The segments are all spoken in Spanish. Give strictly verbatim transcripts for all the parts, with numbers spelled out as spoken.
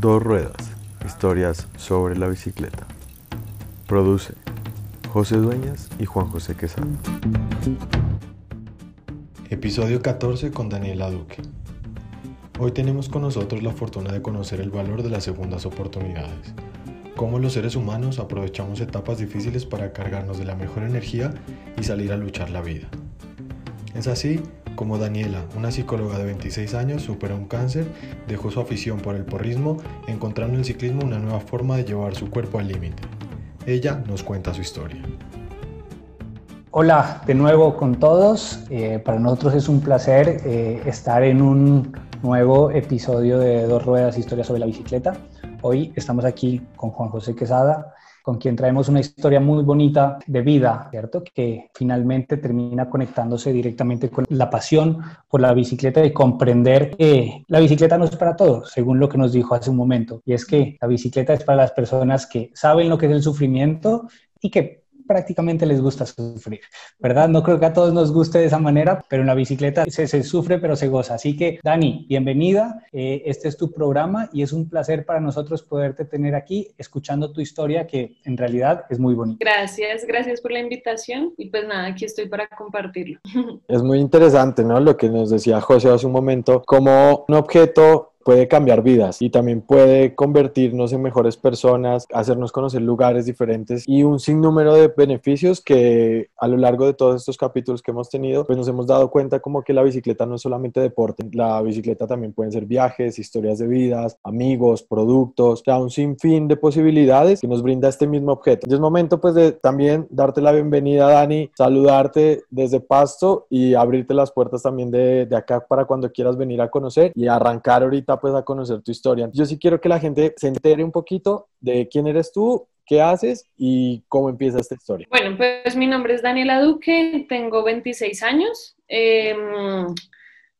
Dos Ruedas, historias sobre la bicicleta. Produce José Dueñas y Juan José Quesada. Episodio catorce con Daniela Duque. Hoy tenemos con nosotros la fortuna de conocer el valor de las segundas oportunidades. Cómo los seres humanos aprovechamos etapas difíciles para cargarnos de la mejor energía y salir a luchar la vida. Es así como Daniela, una psicóloga de veintiséis años, superó un cáncer, dejó su afición por el porrismo, encontrando en el ciclismo una nueva forma de llevar su cuerpo al límite. Ella nos cuenta su historia. Hola de nuevo con todos. Eh, para nosotros es un placer eh, estar en un nuevo episodio de Dos Ruedas, historia sobre la bicicleta. Hoy estamos aquí con Juan José Quesada, con quien traemos una historia muy bonita de vida, ¿cierto? Que finalmente termina conectándose directamente con la pasión por la bicicleta y comprender que la bicicleta no es para todos, según lo que nos dijo hace un momento. Y es que la bicicleta es para las personas que saben lo que es el sufrimiento y que prácticamente les gusta sufrir, ¿verdad? No creo que a todos nos guste de esa manera, pero en la bicicleta se, se sufre, pero se goza. Así que, Dani, bienvenida. Eh, este es tu programa y es un placer para nosotros poderte tener aquí, escuchando tu historia, que en realidad es muy bonita. Gracias, gracias por la invitación y pues nada, aquí estoy para compartirlo. Es muy interesante, ¿no? Lo que nos decía José hace un momento, como un objeto puede cambiar vidas y también puede convertirnos en mejores personas, hacernos conocer lugares diferentes y un sinnúmero de beneficios que a lo largo de todos estos capítulos que hemos tenido, pues nos hemos dado cuenta como que la bicicleta no es solamente deporte, la bicicleta también pueden ser viajes, historias de vidas, amigos, productos, o sea, un sinfín de posibilidades que nos brinda este mismo objeto. Y es momento pues de también darte la bienvenida, Dani, saludarte desde Pasto y abrirte las puertas también de, de acá para cuando quieras venir a conocer y arrancar ahorita pues a conocer tu historia. Yo sí quiero que la gente se entere un poquito de quién eres tú, qué haces y cómo empieza esta historia. Bueno, pues mi nombre es Daniela Duque, tengo veintiséis años, eh,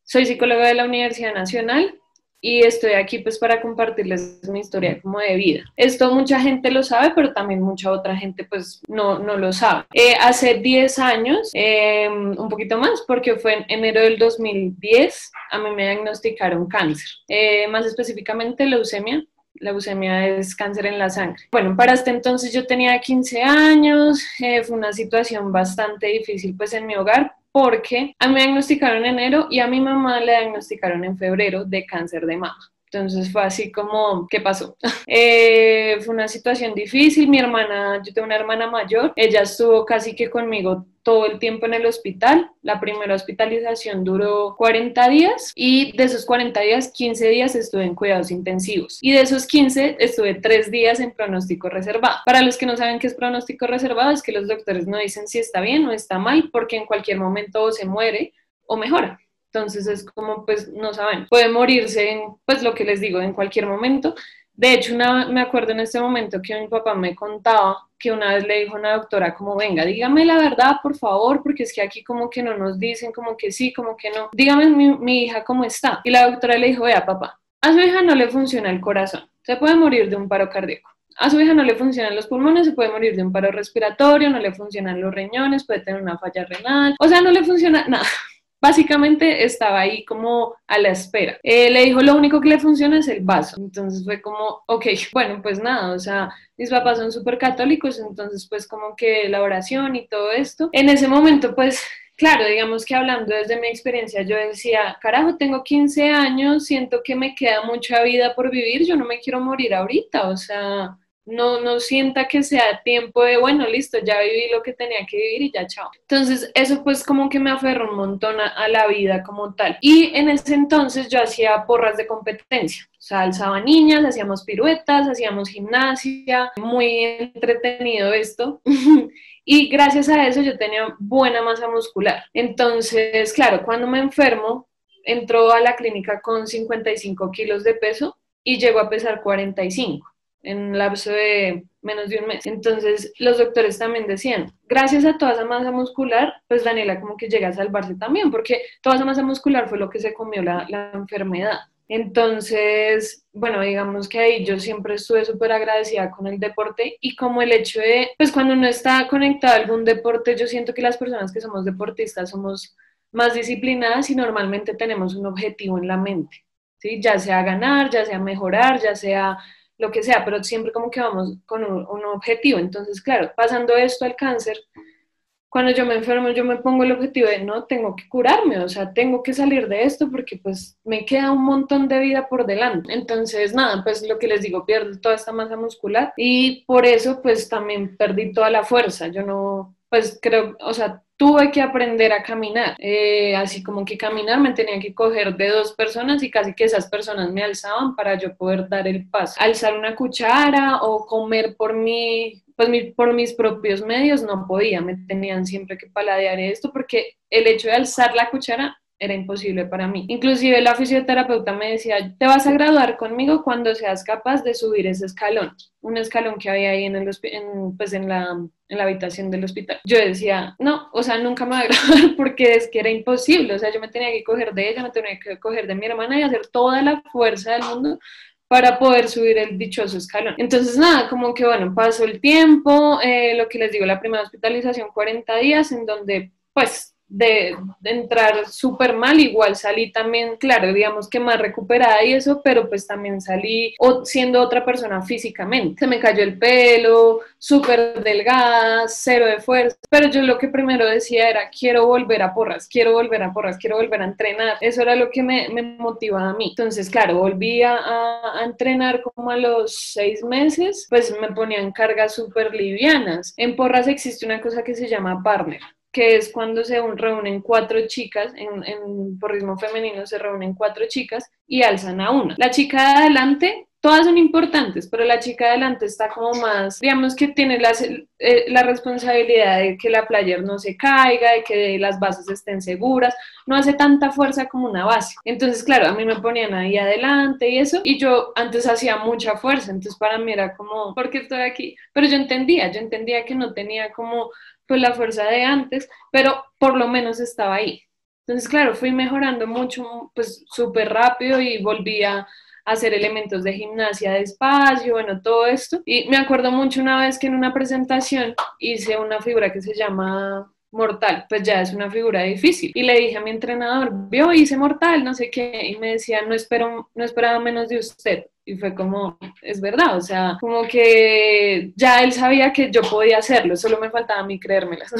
soy psicóloga de la Universidad Nacional y estoy aquí pues para compartirles mi historia como de vida. Esto mucha gente lo sabe, pero también mucha otra gente pues no, no lo sabe. Eh, hace diez años, eh, un poquito más, porque fue en enero del dos mil diez, a mí me diagnosticaron cáncer, eh, más específicamente leucemia. La leucemia es cáncer en la sangre. Bueno, para este entonces yo tenía quince años, eh, fue una situación bastante difícil pues en mi hogar, porque a mí me diagnosticaron en enero y a mi mamá le diagnosticaron en febrero de cáncer de mama. Entonces fue así como, ¿qué pasó? eh, fue una situación difícil. Mi hermana, yo tengo una hermana mayor, ella estuvo casi que conmigo todo el tiempo en el hospital. La primera hospitalización duró cuarenta días y de esos cuarenta días, quince días estuve en cuidados intensivos y de esos quince estuve tres días en pronóstico reservado. Para los que no saben qué es pronóstico reservado, es que los doctores no dicen si está bien o está mal, porque en cualquier momento o se muere o mejora. Entonces es como, pues, no saben, puede morirse en, pues, lo que les digo, en cualquier momento. De hecho, una, me acuerdo en este momento que mi papá me contaba que una vez le dijo a una doctora como, venga, dígame la verdad, por favor, porque es que aquí como que no nos dicen, como que sí, como que no. Dígame mi, mi hija cómo está. Y la doctora le dijo, vea, papá, a su hija no le funciona el corazón, se puede morir de un paro cardíaco. A su hija no le funcionan los pulmones, se puede morir de un paro respiratorio, no le funcionan los riñones, puede tener una falla renal, o sea, no le funciona nada. Básicamente estaba ahí como a la espera. Eh, le dijo, lo único que le funciona es el vaso. Entonces fue como, ok, bueno, pues nada, o sea, mis papás son súper católicos, entonces pues como que la oración y todo esto. En ese momento, pues, claro, digamos que hablando desde mi experiencia, yo decía, carajo, tengo quince años, siento que me queda mucha vida por vivir, yo no me quiero morir ahorita, o sea... No, no sienta que sea tiempo de, bueno, listo, ya viví lo que tenía que vivir y ya, chao. Entonces, eso pues como que me aferró un montón a, a la vida como tal. Y en ese entonces yo hacía porras de competencia. O sea, alzaba niñas, hacíamos piruetas, hacíamos gimnasia. Muy entretenido esto. Y gracias a eso yo tenía buena masa muscular. Entonces, claro, cuando me enfermo, entró a la clínica con cincuenta y cinco kilos de peso y llegó a pesar cuarenta y cinco. En un lapso de menos de un mes. Entonces los doctores también decían, gracias a toda esa masa muscular, pues Daniela como que llega a salvarse también, porque toda esa masa muscular fue lo que se comió la, la enfermedad. Entonces, bueno, digamos que ahí yo siempre estuve súper agradecida con el deporte y como el hecho de, pues cuando uno está conectado a algún deporte, yo siento que las personas que somos deportistas somos más disciplinadas y normalmente tenemos un objetivo en la mente. ¿sí? Ya sea ganar, ya sea mejorar, ya sea lo que sea, pero siempre como que vamos con un, un objetivo. Entonces, claro, pasando esto al cáncer, cuando yo me enfermo, yo me pongo el objetivo de, no, tengo que curarme, o sea, tengo que salir de esto porque pues me queda un montón de vida por delante. Entonces, nada, pues lo que les digo, pierdo toda esta masa muscular y por eso pues también perdí toda la fuerza. Yo no, pues creo, o sea, tuve que aprender a caminar, eh, así como que caminar me tenía que coger de dos personas y casi que esas personas me alzaban para yo poder dar el paso. Alzar una cuchara o comer por mí, pues mi, por mis propios medios no podía, me tenían siempre que paladear esto porque el hecho de alzar la cuchara era imposible para mí. Inclusive la fisioterapeuta me decía, te vas a graduar conmigo cuando seas capaz de subir ese escalón, un escalón que había ahí en el en, pues en la... en la habitación del hospital. Yo decía, no, o sea, nunca me va a grabar porque es que era imposible, o sea, yo me tenía que coger de ella, me tenía que coger de mi hermana y hacer toda la fuerza del mundo para poder subir el dichoso escalón. Entonces, nada, como que, bueno, pasó el tiempo, eh, lo que les digo, la primera hospitalización, cuarenta días, en donde, pues, de, de entrar súper mal, igual salí también, claro, digamos que más recuperada y eso, pero pues también salí siendo otra persona físicamente. Se me cayó el pelo, súper delgada, cero de fuerza, pero yo lo que primero decía era, quiero volver a porras, quiero volver a porras, quiero volver a entrenar. Eso era lo que me, me motivaba a mí. Entonces, claro, volví a, a entrenar como a los seis meses, pues me ponían cargas súper livianas. En porras existe una cosa que se llama partner, que es cuando se reúnen cuatro chicas, en, en porrismo femenino se reúnen cuatro chicas y alzan a una. La chica de adelante, todas son importantes, pero la chica de adelante está como más, digamos que tiene la, eh, la responsabilidad de que la player no se caiga, de que las bases estén seguras, no hace tanta fuerza como una base. Entonces, claro, a mí me ponían ahí adelante y eso, y yo antes hacía mucha fuerza, entonces para mí era como, ¿por qué estoy aquí? Pero yo entendía, yo entendía que no tenía como pues la fuerza de antes, pero por lo menos estaba ahí. Entonces, claro, fui mejorando mucho, pues súper rápido y volví a hacer elementos de gimnasia despacio, bueno, todo esto. Y me acuerdo mucho una vez que en una presentación hice una figura que se llama mortal, pues ya es una figura difícil. Y le dije a mi entrenador, vio, hice mortal, no sé qué, y me decía, no, espero, no esperaba menos de usted. Y fue como, es verdad, o sea, como que ya él sabía que yo podía hacerlo, solo me faltaba a mí creérmelas.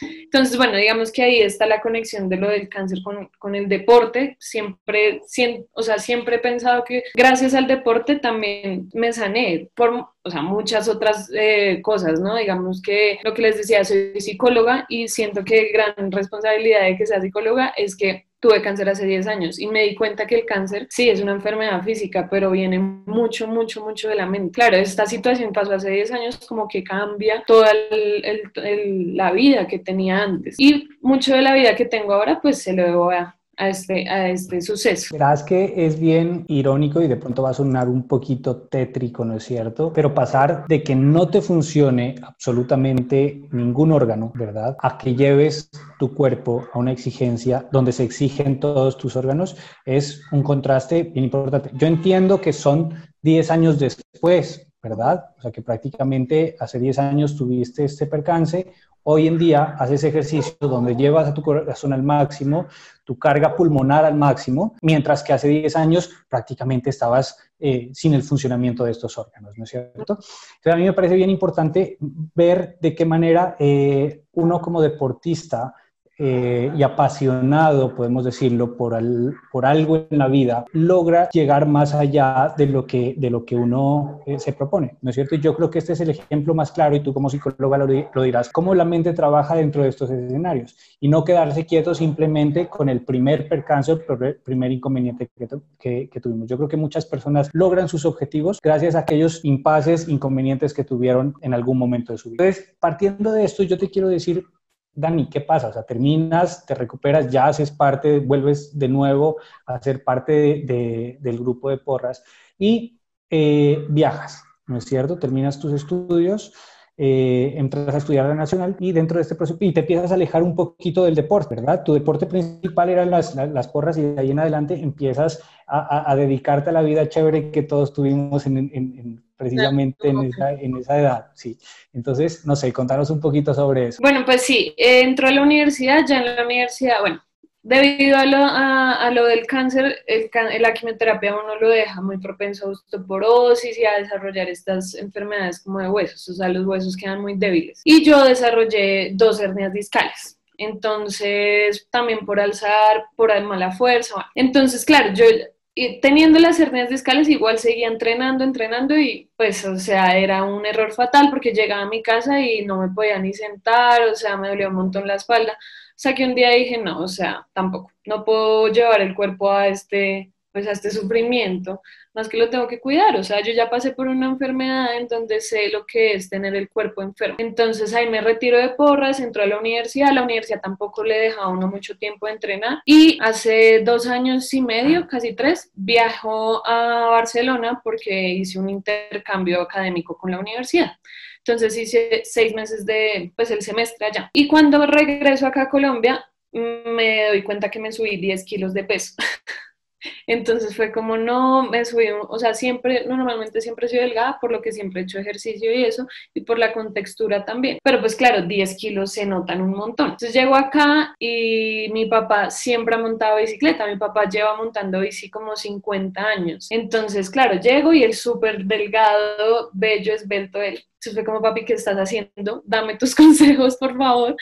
Entonces, bueno, digamos que ahí está la conexión de lo del cáncer con, con el deporte. Siempre, siempre, o sea, siempre he pensado que gracias al deporte también me sané por, o sea, muchas otras eh, cosas, ¿no? Digamos que lo que les decía, soy psicóloga y siento que gran responsabilidad de que sea psicóloga es que tuve cáncer hace diez años y me di cuenta que el cáncer sí es una enfermedad física, pero viene mucho, mucho, mucho de la mente. Claro, esta situación pasó hace diez años, como que cambia toda el, el, el, la vida que tenía antes. Y mucho de la vida que tengo ahora, pues se lo debo a, a, este, a este suceso. Verás que es bien irónico y de pronto va a sonar un poquito tétrico, ¿no es cierto? Pero pasar de que no te funcione absolutamente ningún órgano, ¿verdad?, a que lleves tu cuerpo a una exigencia donde se exigen todos tus órganos es un contraste bien importante. Yo entiendo que son diez años después, ¿verdad? O sea, que prácticamente hace diez años tuviste este percance. Hoy en día haces ejercicio donde llevas a tu corazón al máximo, tu carga pulmonar al máximo, mientras que hace diez años prácticamente estabas eh, sin el funcionamiento de estos órganos, ¿no es cierto? Entonces a mí me parece bien importante ver de qué manera eh, uno como deportista eh, y apasionado, podemos decirlo, por, al, por algo en la vida, logra llegar más allá de lo que, de lo que uno eh, se propone, ¿no es cierto? Y yo creo que este es el ejemplo más claro, y tú como psicóloga lo, lo dirás, cómo la mente trabaja dentro de estos escenarios, y no quedarse quieto simplemente con el primer percance, el primer inconveniente que, que, que tuvimos. Yo creo que muchas personas logran sus objetivos gracias a aquellos impases, inconvenientes que tuvieron en algún momento de su vida. Entonces, partiendo de esto, yo te quiero decir, Dani, ¿qué pasa? O sea, terminas, te recuperas, ya haces parte, vuelves de nuevo a ser parte de, de, del grupo de porras y eh, viajas, ¿no es cierto? Terminas tus estudios, eh, entras a estudiar a la Nacional y dentro de este proceso, y te empiezas a alejar un poquito del deporte, ¿verdad? Tu deporte principal eran las, las, las porras y de ahí en adelante empiezas a, a, a dedicarte a la vida chévere que todos tuvimos en... en, en precisamente en esa, en esa edad, sí. Entonces, no sé, contanos un poquito sobre eso. Bueno, pues sí, eh, entró a la universidad, ya en la universidad, bueno, Debido a lo, a, a lo del cáncer, el, la quimioterapia uno lo deja muy propenso a osteoporosis y a desarrollar estas enfermedades como de huesos, o sea, los huesos quedan muy débiles. Y yo desarrollé dos hernias discales. Entonces, también por alzar, por mala fuerza. Entonces, claro, yo teniendo las hernias discales igual seguía entrenando, entrenando y pues, o sea, era un error fatal porque llegaba a mi casa y no me podía ni sentar, o sea, me dolía un montón la espalda. O sea, que un día dije, no, o sea, tampoco, no puedo llevar el cuerpo a este, pues a este sufrimiento, más que lo tengo que cuidar, o sea, yo ya pasé por una enfermedad en donde sé lo que es tener el cuerpo enfermo. Entonces ahí me retiro de porras, entró a la universidad, la universidad tampoco le dejaba a uno mucho tiempo de entrenar, y hace dos años y medio, casi tres, viajo a Barcelona porque hice un intercambio académico con la universidad. Entonces hice seis meses de, pues, el semestre allá. Y cuando regreso acá a Colombia, me doy cuenta que me subí diez kilos de peso. Entonces fue como, no, me subí, o sea, siempre, no, normalmente siempre he sido delgada, por lo que siempre he hecho ejercicio y eso, y por la contextura también. Pero pues claro, diez kilos se notan un montón. Entonces llego acá y mi papá siempre ha montado bicicleta, mi papá lleva montando bici como cincuenta años. Entonces, claro, llego y el súper delgado, bello, esbelto él. Entonces fue como, papi, ¿qué estás haciendo? Dame tus consejos, por favor.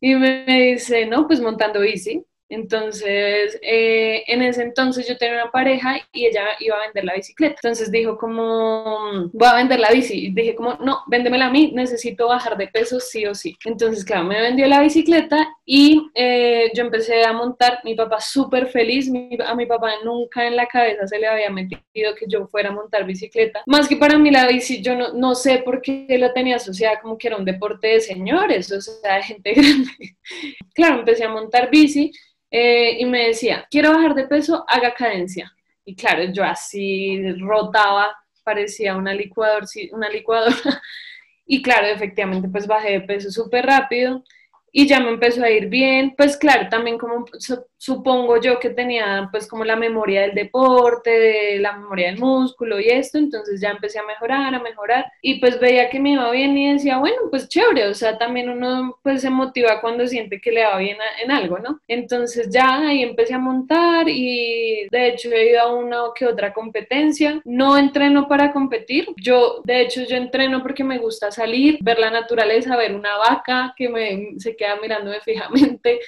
Y me, me dice, no, pues montando bici. Entonces, eh, en ese entonces yo tenía una pareja y ella iba a vender la bicicleta. Entonces dijo como, voy a vender la bici. Y dije como, no, véndemela a mí, necesito bajar de peso sí o sí. Entonces, claro, me vendió la bicicleta y eh, yo empecé a montar. Mi papá súper feliz. Mi, a mi papá nunca en la cabeza se le había metido que yo fuera a montar bicicleta. Más que para mí la bici, yo no, no sé por qué la tenía asociada como que era un deporte de señores, o sea, de gente grande. Claro, empecé a montar bici. Eh, y me decía, quiero bajar de peso, haga cadencia. Y claro, yo así rotaba, parecía una licuadora, una licuadora. Y claro, efectivamente, pues bajé de peso súper rápido y ya me empezó a ir bien. Pues claro, también como supongo yo que tenía pues como la memoria del deporte, de la memoria del músculo y esto, entonces ya empecé a mejorar, a mejorar. Y pues veía que me iba bien y decía, bueno, pues chévere, o sea, también uno pues se motiva cuando siente que le va bien a, en algo, ¿no? Entonces ya ahí empecé a montar y de hecho he ido a una o que otra competencia. No entreno para competir, yo de hecho yo entreno porque me gusta salir, ver la naturaleza, ver una vaca que me, se queda mirándome fijamente,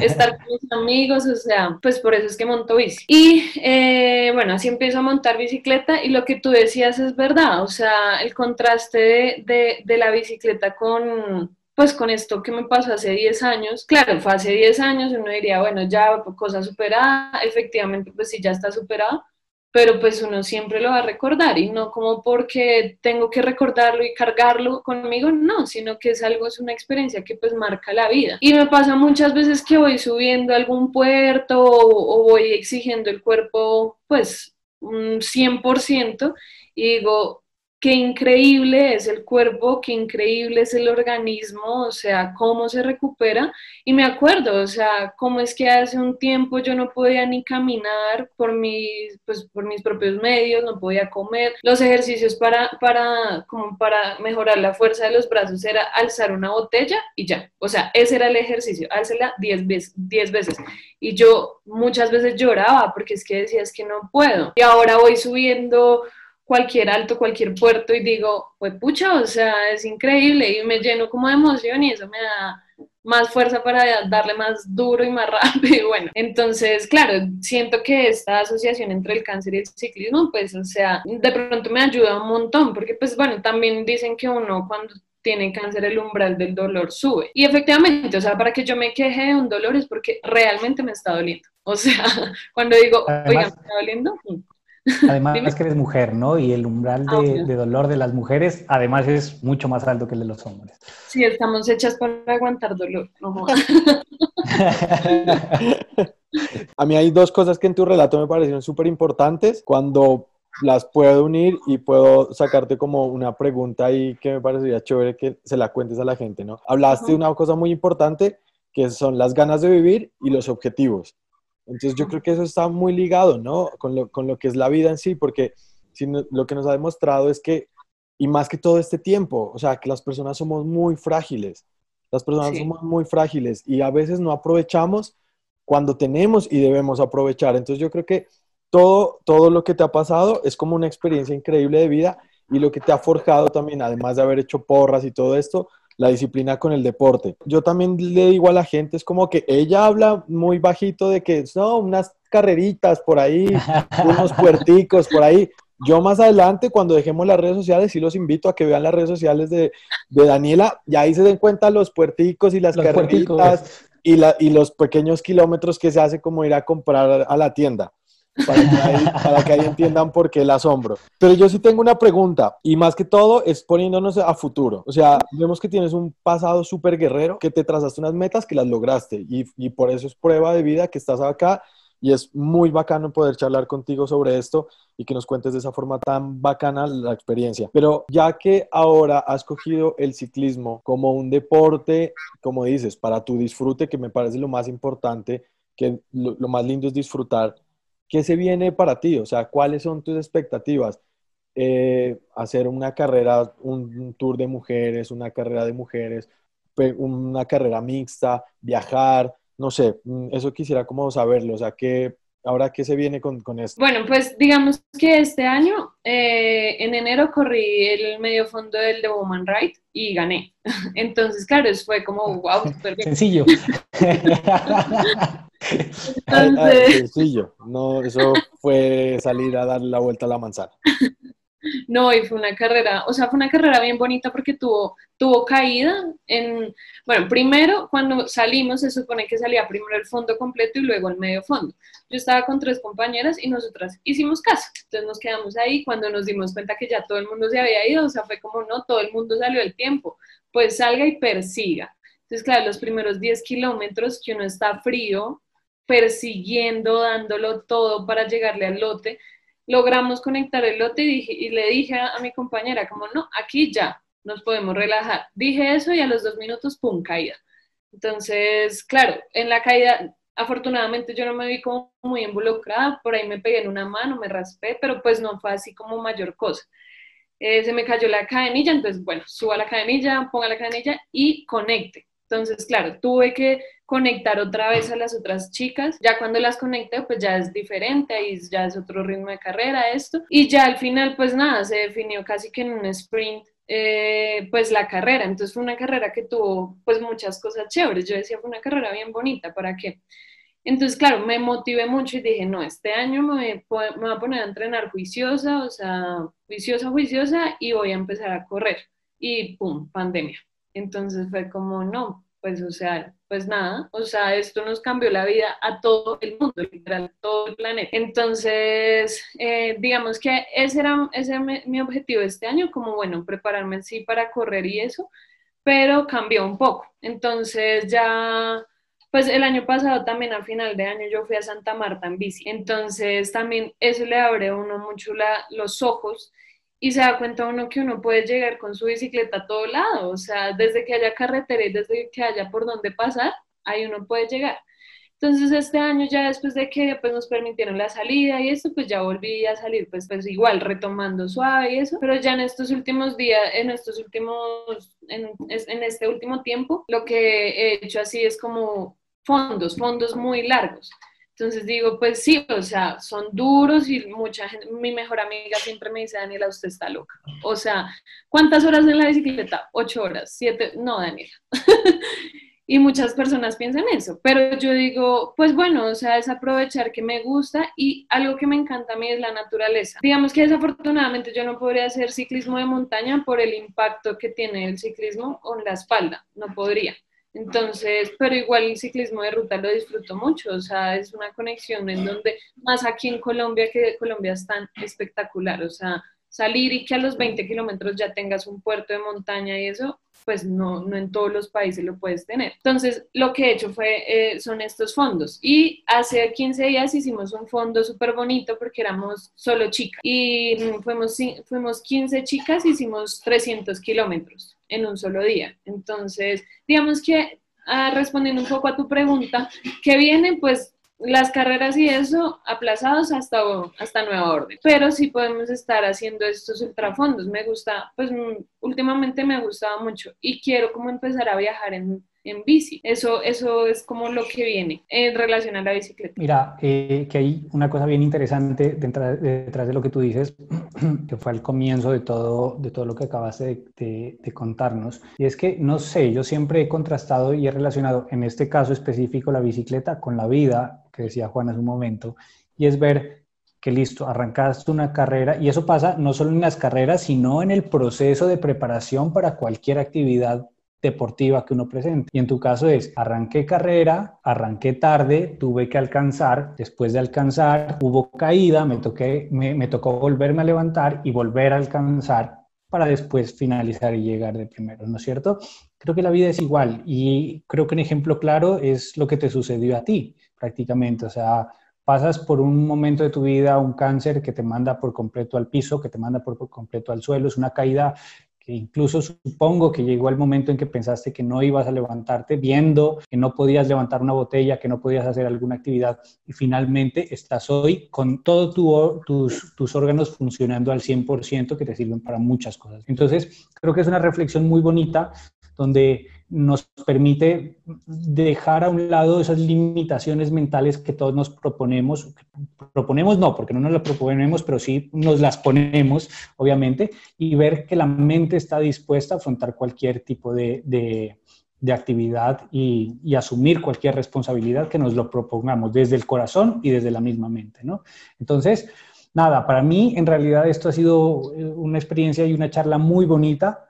estar con mis amigos, o sea, pues por eso es que monto bici. Y eh, bueno, así empiezo a montar bicicleta y lo que tú decías es verdad, o sea, el contraste de, de, de la bicicleta con, pues con esto que me pasó hace diez años, claro, fue hace diez años, uno diría, bueno, ya cosa superada, efectivamente, pues sí, ya está superado, pero pues uno siempre lo va a recordar y no como porque tengo que recordarlo y cargarlo conmigo, no, sino que es algo, es una experiencia que pues marca la vida. Y me pasa muchas veces que voy subiendo a algún puerto o, o voy exigiendo el cuerpo pues un cien por ciento y digo, qué increíble es el cuerpo, qué increíble es el organismo, o sea, cómo se recupera. Y me acuerdo, o sea, cómo es que hace un tiempo yo no podía ni caminar por mis, pues, por mis propios medios, no podía comer. Los ejercicios para, para, como para mejorar la fuerza de los brazos era alzar una botella y ya. O sea, ese era el ejercicio, álzala diez veces. Y yo muchas veces lloraba porque es que decía, es que no puedo. Y ahora voy subiendo cualquier alto, cualquier puerto y digo, pues pucha, o sea, es increíble y me lleno como de emoción y eso me da más fuerza para darle más duro y más rápido, bueno, entonces, claro, siento que esta asociación entre el cáncer y el ciclismo, pues, o sea, de pronto me ayuda un montón, porque, pues, bueno, también dicen que uno cuando tiene cáncer el umbral del dolor sube, y efectivamente, o sea, para que yo me queje de un dolor es porque realmente me está doliendo, o sea, cuando digo, además, oiga, ¿me está doliendo? Además es que eres mujer, ¿no? Y el umbral de, okay. de dolor de las mujeres, además, es mucho más alto que el de los hombres. Sí, estamos hechas para aguantar dolor. No. A mí hay dos cosas que en tu relato me parecieron súper importantes. Cuando las puedo unir y puedo sacarte como una pregunta ahí que me parecería chévere que se la cuentes a la gente, ¿no? Hablaste uh-huh. de una cosa muy importante que son las ganas de vivir y los objetivos. Entonces yo creo que eso está muy ligado, ¿no? Con lo, con lo que es la vida en sí, porque si no, lo que nos ha demostrado es que, y más que todo este tiempo, o sea, que las personas somos muy frágiles, las personas sí. somos muy frágiles y a veces no aprovechamos cuando tenemos y debemos aprovechar. Entonces yo creo que todo, todo lo que te ha pasado es como una experiencia increíble de vida y lo que te ha forjado también, además de haber hecho porras y todo esto, la disciplina con el deporte. Yo también le digo a la gente, es como que ella habla muy bajito de que no, unas carreritas por ahí, unos puerticos por ahí. Yo más adelante, cuando dejemos las redes sociales, sí los invito a que vean las redes sociales de, de Daniela, y ahí se den cuenta los puerticos y las los carreritas y, la, y los pequeños kilómetros que se hace como ir a comprar a la tienda. Para que, ahí, para que ahí entiendan por qué el asombro. Pero yo sí tengo una pregunta, y más que todo es poniéndonos a futuro. O sea, vemos que tienes un pasado súper guerrero, que te trazaste unas metas que las lograste, y, y por eso es prueba de vida que estás acá, y es muy bacano poder charlar contigo sobre esto y que nos cuentes de esa forma tan bacana la experiencia. Pero ya que ahora has cogido el ciclismo como un deporte, como dices, para tu disfrute, que me parece lo más importante, que lo, lo más lindo es disfrutar, ¿qué se viene para ti? O sea, ¿cuáles son tus expectativas? Eh, hacer una carrera, un, un tour de mujeres, una carrera de mujeres, una carrera mixta, viajar, no sé, eso quisiera como saberlo. O sea, ¿qué, ahora qué se viene con, con esto? Bueno, pues digamos que este año, eh, en enero corrí el medio fondo del de Woman Right y gané. Entonces, claro, eso fue como, wow, súper bien. Sencillo. Entonces... Ay, ay, sencillo, no, eso fue salir a dar la vuelta a la manzana. No, y fue una carrera, o sea, fue una carrera bien bonita porque tuvo, tuvo caída en, bueno, primero cuando salimos se supone que salía primero el fondo completo y luego el medio fondo. Yo estaba con tres compañeras y nosotras hicimos caso, entonces nos quedamos ahí. Cuando nos dimos cuenta que ya todo el mundo se había ido, o sea, fue como no, todo el mundo salió del tiempo, pues salga y persiga. Entonces, claro, los primeros diez kilómetros que uno está frío, persiguiendo, dándolo todo para llegarle al lote, logramos conectar el lote y, dije, y le dije a, a mi compañera, como no, aquí ya, nos podemos relajar. Dije eso y a los dos minutos, pum, caída. Entonces, claro, en la caída, afortunadamente yo no me vi como muy involucrada, por ahí me pegué en una mano, me raspé, pero pues no fue así como mayor cosa. Eh, se me cayó la cadenilla, entonces, bueno, suba la cadenilla, ponga la cadenilla y conecte. Entonces, claro, tuve que conectar otra vez a las otras chicas. Ya cuando las conecté, pues ya es diferente, ahí ya es otro ritmo de carrera esto. Y ya al final, pues nada, se definió casi que en un sprint, eh, pues la carrera. Entonces fue una carrera que tuvo pues muchas cosas chéveres. Yo decía, fue una carrera bien bonita, ¿para qué? Entonces, claro, me motivé mucho y dije, no, este año me voy a poner a entrenar juiciosa, o sea, juiciosa, juiciosa, y voy a empezar a correr. Y pum, pandemia. Entonces fue como, no, pues o sea, pues nada, o sea, esto nos cambió la vida a todo el mundo, literal, a todo el planeta. Entonces, eh, digamos que ese era, ese era mi objetivo este año, como bueno, prepararme en sí para correr y eso, pero cambió un poco. Entonces ya, pues el año pasado también a final de año yo fui a Santa Marta en bici, entonces también eso le abre a uno mucho la, los ojos, y se da cuenta uno que uno puede llegar con su bicicleta a todo lado, o sea, desde que haya carretera y desde que haya por dónde pasar, ahí uno puede llegar. Entonces este año ya después de que pues, nos permitieron la salida y esto, pues ya volví a salir, pues, pues igual retomando suave y eso, pero ya en estos últimos días, en estos últimos, en, en este último tiempo, lo que he hecho así es como fondos, fondos muy largos. Entonces digo, pues sí, o sea, son duros y mucha gente, mi mejor amiga siempre me dice, Daniela, usted está loca. O sea, ¿cuántas horas en la bicicleta? Ocho horas, siete, no, Daniela. Y muchas personas piensan eso, pero yo digo, pues bueno, o sea, es aprovechar que me gusta y algo que me encanta a mí es la naturaleza. Digamos que desafortunadamente yo no podría hacer ciclismo de montaña por el impacto que tiene el ciclismo con la espalda, no podría. Entonces, pero igual el ciclismo de ruta lo disfruto mucho, o sea, es una conexión en donde, más aquí en Colombia, que Colombia es tan espectacular, o sea, salir y que a los veinte kilómetros ya tengas un puerto de montaña y eso, pues no, no en todos los países lo puedes tener. Entonces, lo que he hecho fue, eh, son estos fondos, y hace quince días hicimos un fondo súper bonito porque éramos solo chicas, y fuimos, fuimos quince chicas, hicimos trescientos kilómetros. En un solo día. Entonces, digamos que ah, respondiendo un poco a tu pregunta, que vienen pues las carreras y eso aplazados hasta, hasta nueva orden, pero sí podemos estar haciendo estos ultrafondos. Me gusta, pues últimamente me ha gustado mucho y quiero como empezar a viajar en en bici. Eso, eso es como lo que viene en relación a la bicicleta. Mira, eh, que hay una cosa bien interesante detrás, detrás de lo que tú dices, que fue el comienzo de todo, de todo lo que acabaste de, de, de contarnos. Y es que, no sé, yo siempre he contrastado y he relacionado en este caso específico la bicicleta con la vida, que decía Juan hace un momento, y es ver que listo, arrancaste una carrera, y eso pasa no solo en las carreras, sino en el proceso de preparación para cualquier actividad deportiva que uno presente. Y en tu caso es, arranqué carrera, arranqué tarde, tuve que alcanzar, después de alcanzar hubo caída, me, toqué, me, me tocó volverme a levantar y volver a alcanzar para después finalizar y llegar de primero, ¿no es cierto? Creo que la vida es igual y creo que un ejemplo claro es lo que te sucedió a ti prácticamente, o sea, pasas por un momento de tu vida, un cáncer que te manda por completo al piso, que te manda por, por completo al suelo, es una caída que incluso supongo que llegó el momento en que pensaste que no ibas a levantarte, viendo que no podías levantar una botella, que no podías hacer alguna actividad, y finalmente estás hoy con todos tu, tus, tus órganos funcionando al cien por ciento que te sirven para muchas cosas. Entonces, creo que es una reflexión muy bonita donde nos permite dejar a un lado esas limitaciones mentales que todos nos proponemos, proponemos no, porque no nos las proponemos, pero sí nos las ponemos, obviamente, y ver que la mente está dispuesta a afrontar cualquier tipo de, de, de actividad y, y asumir cualquier responsabilidad que nos lo propongamos, desde el corazón y desde la misma mente, ¿no? Entonces, nada, para mí, en realidad, esto ha sido una experiencia y una charla muy bonita.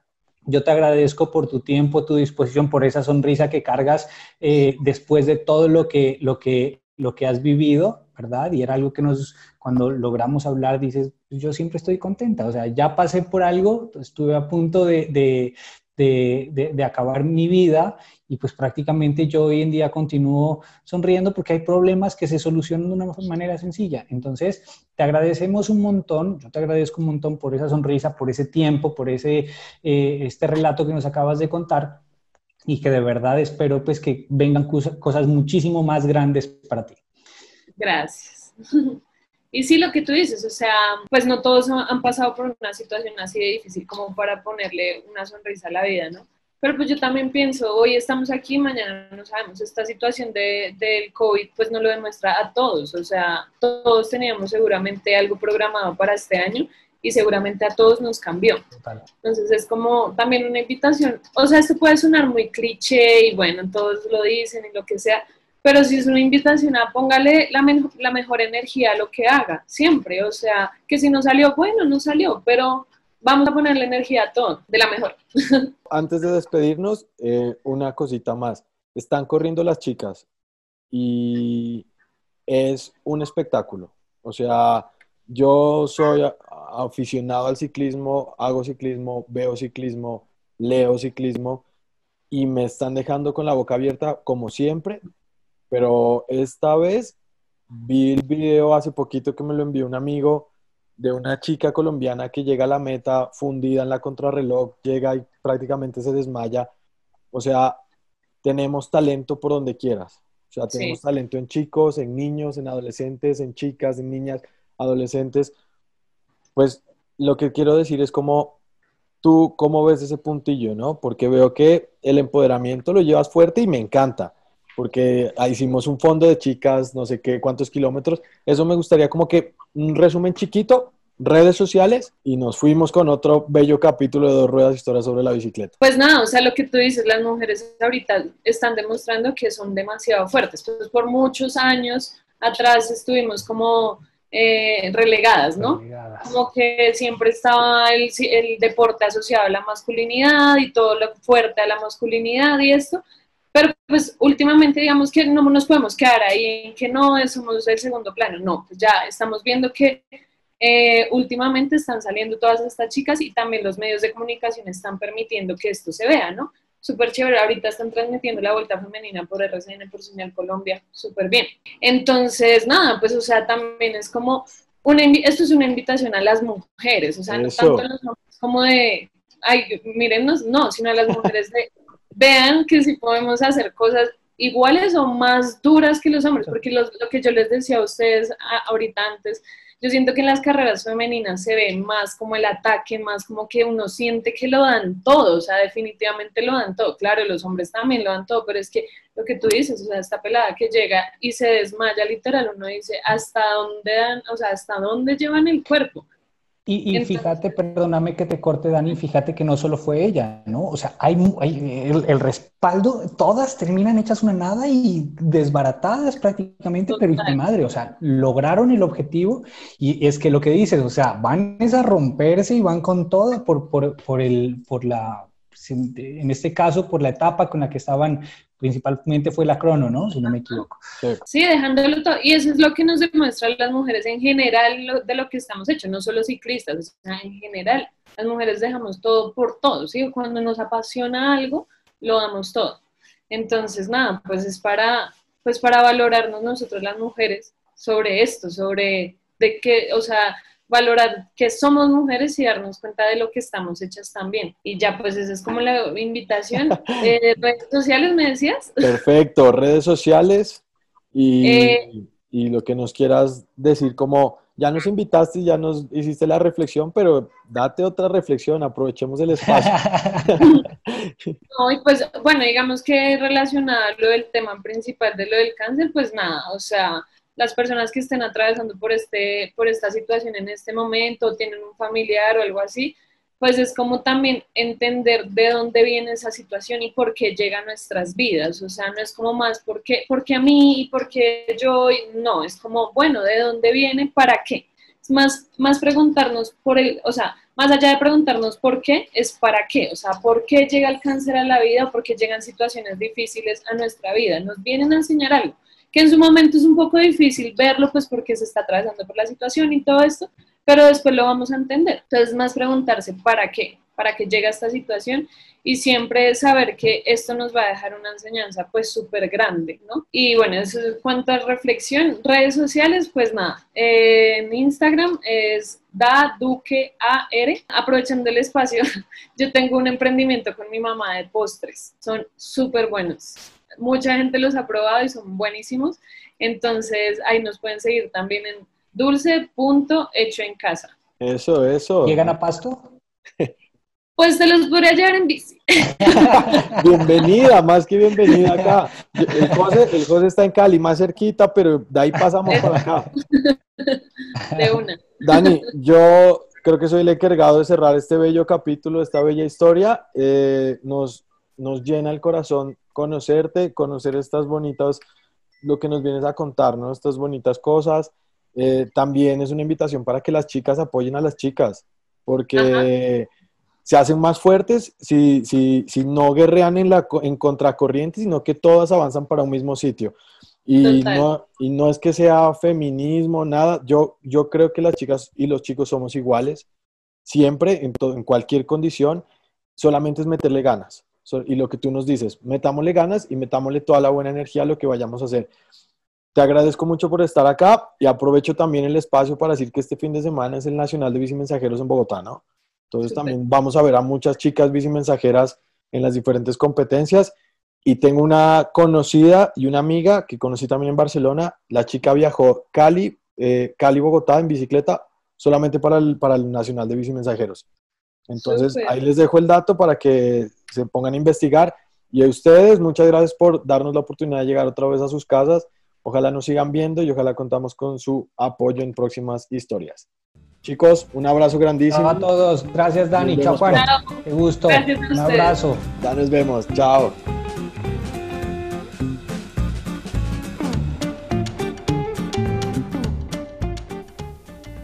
Yo te agradezco por tu tiempo, tu disposición, por esa sonrisa que cargas eh, después de todo lo que, lo, que, lo que has vivido, ¿verdad? Y era algo que nos, cuando logramos hablar, dices, yo siempre estoy contenta. O sea, ya pasé por algo, estuve a punto de, de, de, de, de acabar mi vida y pues prácticamente yo hoy en día continúo sonriendo porque hay problemas que se solucionan de una manera sencilla. Entonces, te agradecemos un montón, yo te agradezco un montón por esa sonrisa, por ese tiempo, por ese, eh, este relato que nos acabas de contar y que de verdad espero pues que vengan cosa, cosas muchísimo más grandes para ti. Gracias. Y sí, lo que tú dices, o sea, pues no todos han pasado por una situación así de difícil como para ponerle una sonrisa a la vida, ¿no? Pero pues yo también pienso, hoy estamos aquí, mañana no sabemos, esta situación de, del COVID pues nos lo demuestra a todos, o sea, todos teníamos seguramente algo programado para este año y seguramente a todos nos cambió. Entonces es como también una invitación, o sea, esto puede sonar muy cliché y bueno, todos lo dicen y lo que sea, pero sí es una invitación a póngale la, me la mejor energía a lo que haga, siempre, o sea, que si no salió, bueno, no salió, pero vamos a ponerle energía a todo, de la mejor. Antes de despedirnos, eh, una cosita más. Están corriendo las chicas y es un espectáculo. O sea, yo soy aficionado al ciclismo, hago ciclismo, veo ciclismo, leo ciclismo y me están dejando con la boca abierta como siempre, pero esta vez vi el video hace poquito que me lo envió un amigo de una chica colombiana que llega a la meta fundida en la contrarreloj, llega y prácticamente se desmaya. O sea, tenemos talento por donde quieras. O sea, tenemos sí. talento en chicos, en niños, en adolescentes, en chicas, en niñas, adolescentes. Pues lo que quiero decir es como tú, ¿cómo ves ese puntillo, no? Porque veo que el empoderamiento lo llevas fuerte y me encanta. Porque hicimos un fondo de chicas, no sé qué, cuántos kilómetros. Eso me gustaría como que un resumen chiquito, redes sociales, y nos fuimos con otro bello capítulo de Dos Ruedas, historias sobre la bicicleta. Pues nada, o sea, lo que tú dices, las mujeres ahorita están demostrando que son demasiado fuertes. Pues por muchos años atrás estuvimos como eh, relegadas, ¿no? Relegadas. Como que siempre estaba el, el deporte asociado a la masculinidad y todo lo fuerte a la masculinidad y esto. Pero pues últimamente digamos que no nos podemos quedar ahí en que no somos el segundo plano, no, pues ya estamos viendo que eh, últimamente están saliendo todas estas chicas y también los medios de comunicación están permitiendo que esto se vea, ¿no? Súper chévere, ahorita están transmitiendo la Vuelta Femenina por R C N, por Señal Colombia, súper bien. Entonces nada, pues o sea también es como, una, esto es una invitación a las mujeres, o sea no tanto a los hombres como de, ay, mírennos, no, sino a las mujeres de... Vean que si podemos hacer cosas iguales o más duras que los hombres, porque los, lo que yo les decía a ustedes a, ahorita antes, Yo siento que en las carreras femeninas se ve más como el ataque, más como que uno siente que lo dan todo, o sea, definitivamente lo dan todo. Claro, los hombres también lo dan todo, pero es que lo que tú dices, o sea, esta pelada que llega y se desmaya literal, uno dice, ¿hasta dónde dan, o sea, hasta dónde llevan el cuerpo? Y, y Entonces, fíjate, perdóname que te corte, Dani, fíjate que no solo fue ella, ¿no? O sea, hay, hay el, el respaldo, todas terminan hechas una nada y desbaratadas prácticamente, total. Pero y madre, o sea, lograron el objetivo y es que lo que dices, o sea, van es a romperse y van con todo por, por, por, el, por la, en este caso, por la etapa con la que estaban, principalmente fue la crono, ¿no? Si no me equivoco. Sí, dejándolo todo. Y eso es lo que nos demuestran las mujeres en general lo, de lo que estamos hechos, no solo ciclistas, o sea, en general. Las mujeres dejamos todo por todo, ¿sí? Cuando nos apasiona algo, lo damos todo. Entonces, nada, pues es para, pues para valorarnos nosotros las mujeres sobre esto, sobre de qué, o sea, valorar que somos mujeres y darnos cuenta de lo que estamos hechas también. Y ya, pues esa es como la invitación. Eh, ¿Redes sociales me decías? Perfecto, redes sociales y, eh, y lo que nos quieras decir, como ya nos invitaste, ya nos hiciste la reflexión, pero date otra reflexión, aprovechemos el espacio. No, y pues, bueno, digamos que relacionado a lo del tema principal de lo del cáncer, pues nada, o sea, las personas que estén atravesando por, este, por esta situación en este momento, tienen un familiar o algo así, pues es como también entender de dónde viene esa situación y por qué llega a nuestras vidas. O sea, no es como más por qué, por qué a mí y por qué yo, no, es como, bueno, ¿de dónde viene? ¿Para qué? Es más, más preguntarnos por el, o sea, más allá de preguntarnos por qué, es para qué. O sea, ¿por qué llega el cáncer a la vida o por qué llegan situaciones difíciles a nuestra vida? Nos vienen a enseñar algo. Que en su momento es un poco difícil verlo, pues porque se está atravesando por la situación y todo esto, pero después lo vamos a entender. Entonces, más preguntarse para qué, para qué llega esta situación y siempre saber que esto nos va a dejar una enseñanza pues súper grande, ¿no? Y bueno, eso es cuanto a reflexión. Redes sociales, pues nada, eh, en Instagram es daduquear. Aprovechando el espacio, yo tengo un emprendimiento con mi mamá de postres, son súper buenos. Mucha gente los ha probado y son buenísimos, entonces ahí nos pueden seguir también en dulce punto hecho en casa. Eso, eso. ¿Llegan a Pasto? Pues se los podría llevar en bici. Bienvenida, más que bienvenida acá. El José, el José está en Cali, más cerquita, pero de ahí pasamos para acá. De una. Dani, yo creo que soy el encargado de cerrar este bello capítulo, esta bella historia. Eh, nos... Nos llena el corazón conocerte, conocer estas bonitas, lo que nos vienes a contar, ¿no? Estas bonitas cosas. Eh, también es una invitación para que las chicas apoyen a las chicas, porque ajá, se hacen más fuertes si, si, si no guerrean en, la, en contracorriente, sino que todas avanzan para un mismo sitio. Y, no, y no es que sea feminismo, nada. Yo, yo creo que las chicas y los chicos somos iguales, siempre, en, en cualquier condición, solamente es meterle ganas. Y lo que tú nos dices, metámosle ganas y metámosle toda la buena energía a lo que vayamos a hacer. Te agradezco mucho por estar acá y aprovecho también el espacio para decir que este fin de semana es el Nacional de Bicimensajeros en Bogotá, ¿no? Entonces super, también vamos a ver a muchas chicas bicimensajeras en las diferentes competencias. Y tengo una conocida y una amiga que conocí también en Barcelona. La chica viajó Cali, eh, Cali-Bogotá en bicicleta solamente para el, para el Nacional de Bicimensajeros. Entonces super, ahí les dejo el dato para que se pongan a investigar. Y a ustedes, muchas gracias por darnos la oportunidad de llegar otra vez a sus casas. Ojalá nos sigan viendo y ojalá contamos con su apoyo en próximas historias. Chicos, un abrazo grandísimo. Chao a todos. Gracias, Dani. Chao, Juan. Qué gusto. Gracias a un abrazo. Ya nos vemos. Chao.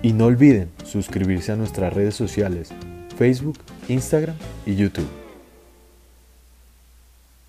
Y no olviden suscribirse a nuestras redes sociales, Facebook, Instagram y YouTube.